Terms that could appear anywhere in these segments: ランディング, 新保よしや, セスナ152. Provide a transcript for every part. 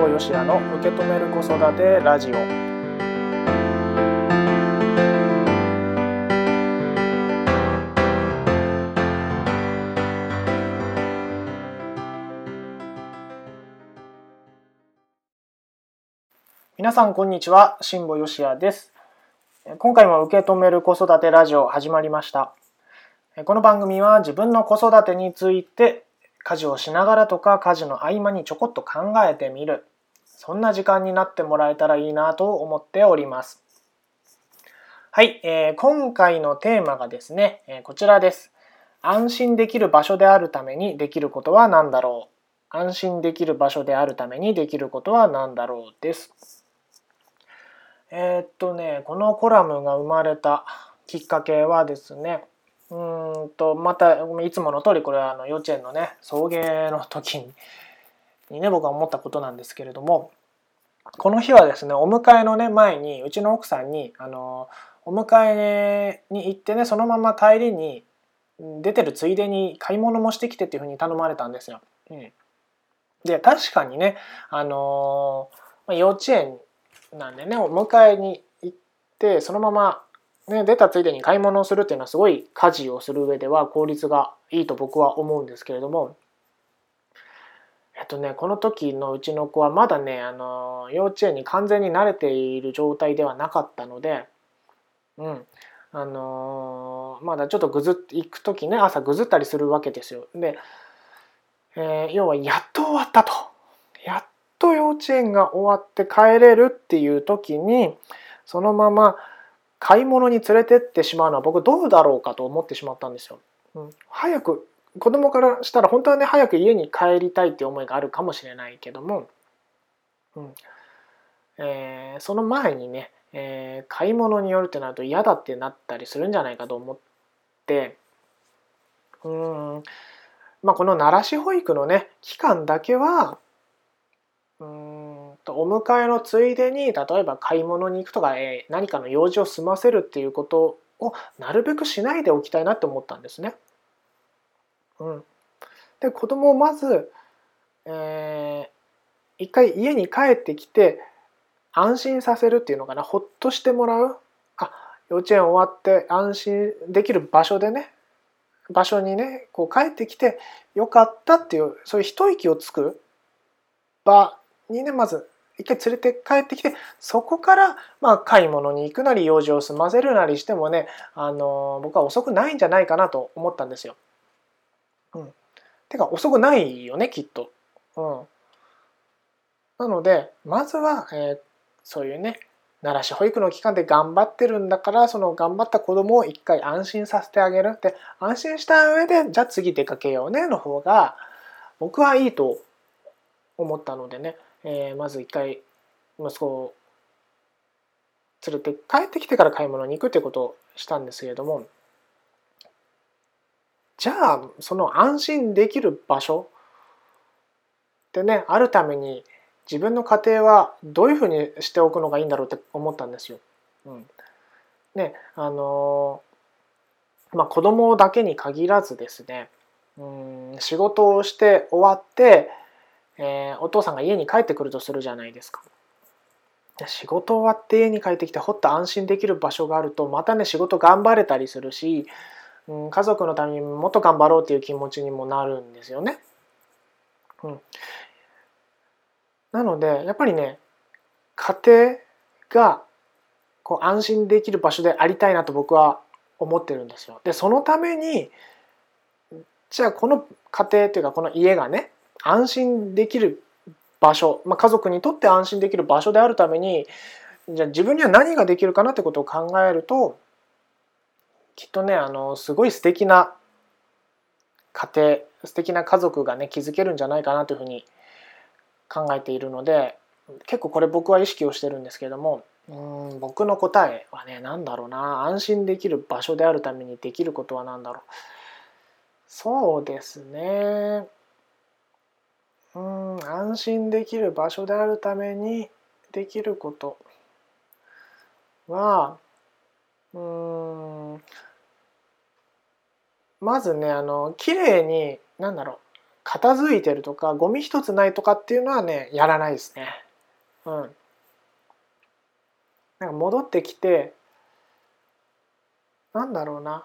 保よしやの受け止める子育てラジオ。皆さんこんにちは、新保よしやです。今回も受け止める子育てラジオ始まりました。この番組は自分の子育てについて家事をしながらとか家事の合間にちょこっと考えてみる、そんな時間になってもらえたらいいなと思っております。はい、今回のテーマがですね、こちらです。安心できる場所であるためにできることは何だろう、安心できる場所であるためにできることは何だろうです。このコラムが生まれたきっかけはですね、またいつもの通りこれは幼稚園のね送迎の時にね僕は思ったことなんですけれども、この日はですねお迎えのね前にうちの奥さんにお迎えに行ってねそのまま帰りに出てるついでに買い物もしてきてっていうふうに頼まれたんですよ。で確かにね幼稚園なんでねお迎えに行ってそのままね、出たついでに買い物をするっていうのはすごい家事をする上では効率がいいと僕は思うんですけれども、この時のうちの子はまだね幼稚園に完全に慣れている状態ではなかったので、まだちょっと行く時ね朝ぐずったりするわけですよ。で、要はやっと終わったと、やっと幼稚園が終わって帰れるっていう時にそのまま買い物に連れてってしまうのは僕どうだろうかと思ってしまったんですよ。早く子供からしたら本当はね早く家に帰りたいっていう思いがあるかもしれないけども、その前にね、買い物に寄るってなると嫌だってなったりするんじゃないかと思って、この慣らし保育のね期間だけはお迎えのついでに例えば買い物に行くとか、何かの用事を済ませるっていうことをなるべくしないでおきたいなって思ったんですね。で子供をまず、一回家に帰ってきて安心させるっていうのかな、ほっとしてもらう、幼稚園終わって安心できる場所にねこう帰ってきてよかったっていうそういう一息をつく場にねまず一回連れて帰ってきて、そこから買い物に行くなり用事を済ませるなりしてもね、僕は遅くないんじゃないかなと思ったんですよ。てか遅くないよねきっと。なのでまずは、そういうね慣らし保育の期間で頑張ってるんだからその頑張った子供を一回安心させてあげるって、安心した上でじゃあ次出かけようねの方が僕はいいと思ったのでね、まず一回息子を連れて帰ってきてから買い物に行くってことをしたんですけれども、じゃあその安心できる場所でねあるために自分の家庭はどういうふうにしておくのがいいんだろうって思ったんですよ。子供だけに限らずですね、仕事をして終わってお父さんが家に帰ってくるとするじゃないですか。仕事終わって家に帰ってきてほっと安心できる場所があるとまたね仕事頑張れたりするし、家族のためにもっと頑張ろうっていう気持ちにもなるんですよね。なのでやっぱりね家庭がこう安心できる場所でありたいなと僕は思ってるんですよ。でそのためにじゃあこの家庭というかこの家がね安心できる場所、家族にとって安心できる場所であるためにじゃあ自分には何ができるかなってことを考えるときっとねすごい素敵な家庭素敵な家族がね築けるんじゃないかなというふうに考えているので、結構これ僕は意識をしてるんですけれども、僕の答えはね何だろうな、安心できる場所であるためにできることは何だろう、そうですね安心できる場所であるためにできることはまずね綺麗に片付いてるとかゴミ一つないとかっていうのはね、やらないですね。うん。なんか戻ってきて、なんだろうな、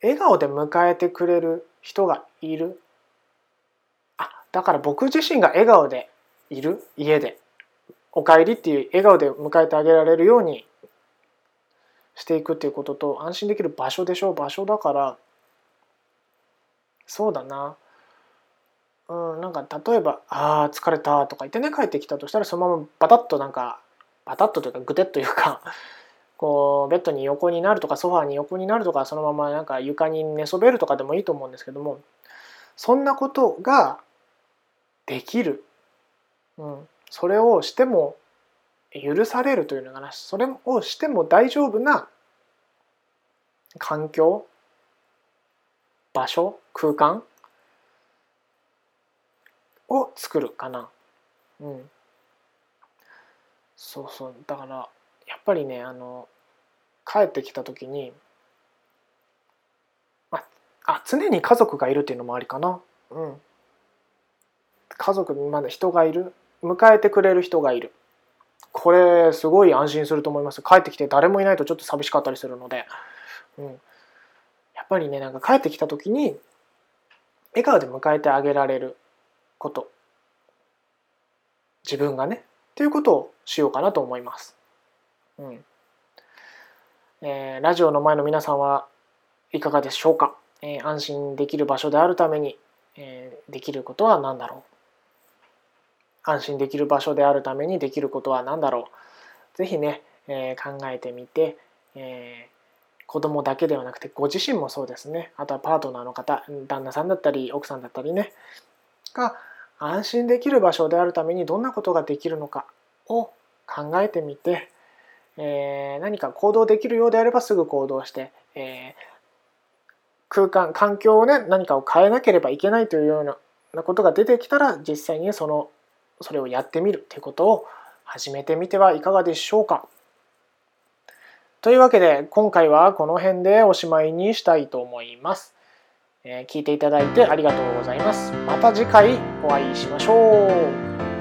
笑顔で迎えてくれる人がいる。だから僕自身が笑顔でいる、家でおかえりっていう笑顔で迎えてあげられるようにしていくっていうことと、安心できる場所でしょう。場所だから、そうだな、なんか例えば「あー疲れた」とか言ってね、帰ってきたとしたら、そのままバタッと、なんかバタッとというかグテッというかこうベッドに横になるとか、ソファーに横になるとか、そのままなんか床に寝そべるとかでもいいと思うんですけども、そんなことができる、それをしても許されるというのかな、それをしても大丈夫な環境、場所、空間を作るかな。そうそう、だからやっぱりね、帰ってきた時に、常に家族がいるっていうのもありかな。家族にまだ人がいる、迎えてくれる人がいる、これすごい安心すると思います。帰ってきて誰もいないとちょっと寂しかったりするので、やっぱりね、なんか帰ってきた時に笑顔で迎えてあげられること、自分がねっていうことをしようかなと思います。ラジオの前の皆さんはいかがでしょうか。安心できる場所であるために、できることは何だろう。安心できる場所であるためにできることは何だろう。ぜひね、考えてみて、子供だけではなくてご自身もそうですね。あとはパートナーの方、旦那さんだったり奥さんだったりね、が安心できる場所であるためにどんなことができるのかを考えてみて、何か行動できるようであればすぐ行動して、空間、環境をね、何かを変えなければいけないというようなことが出てきたら、実際にそれをやってみるということを始めてみてはいかがでしょうか。というわけで、今回はこの辺でおしまいにしたいと思います。聞いていただいてありがとうございます。また次回お会いしましょう。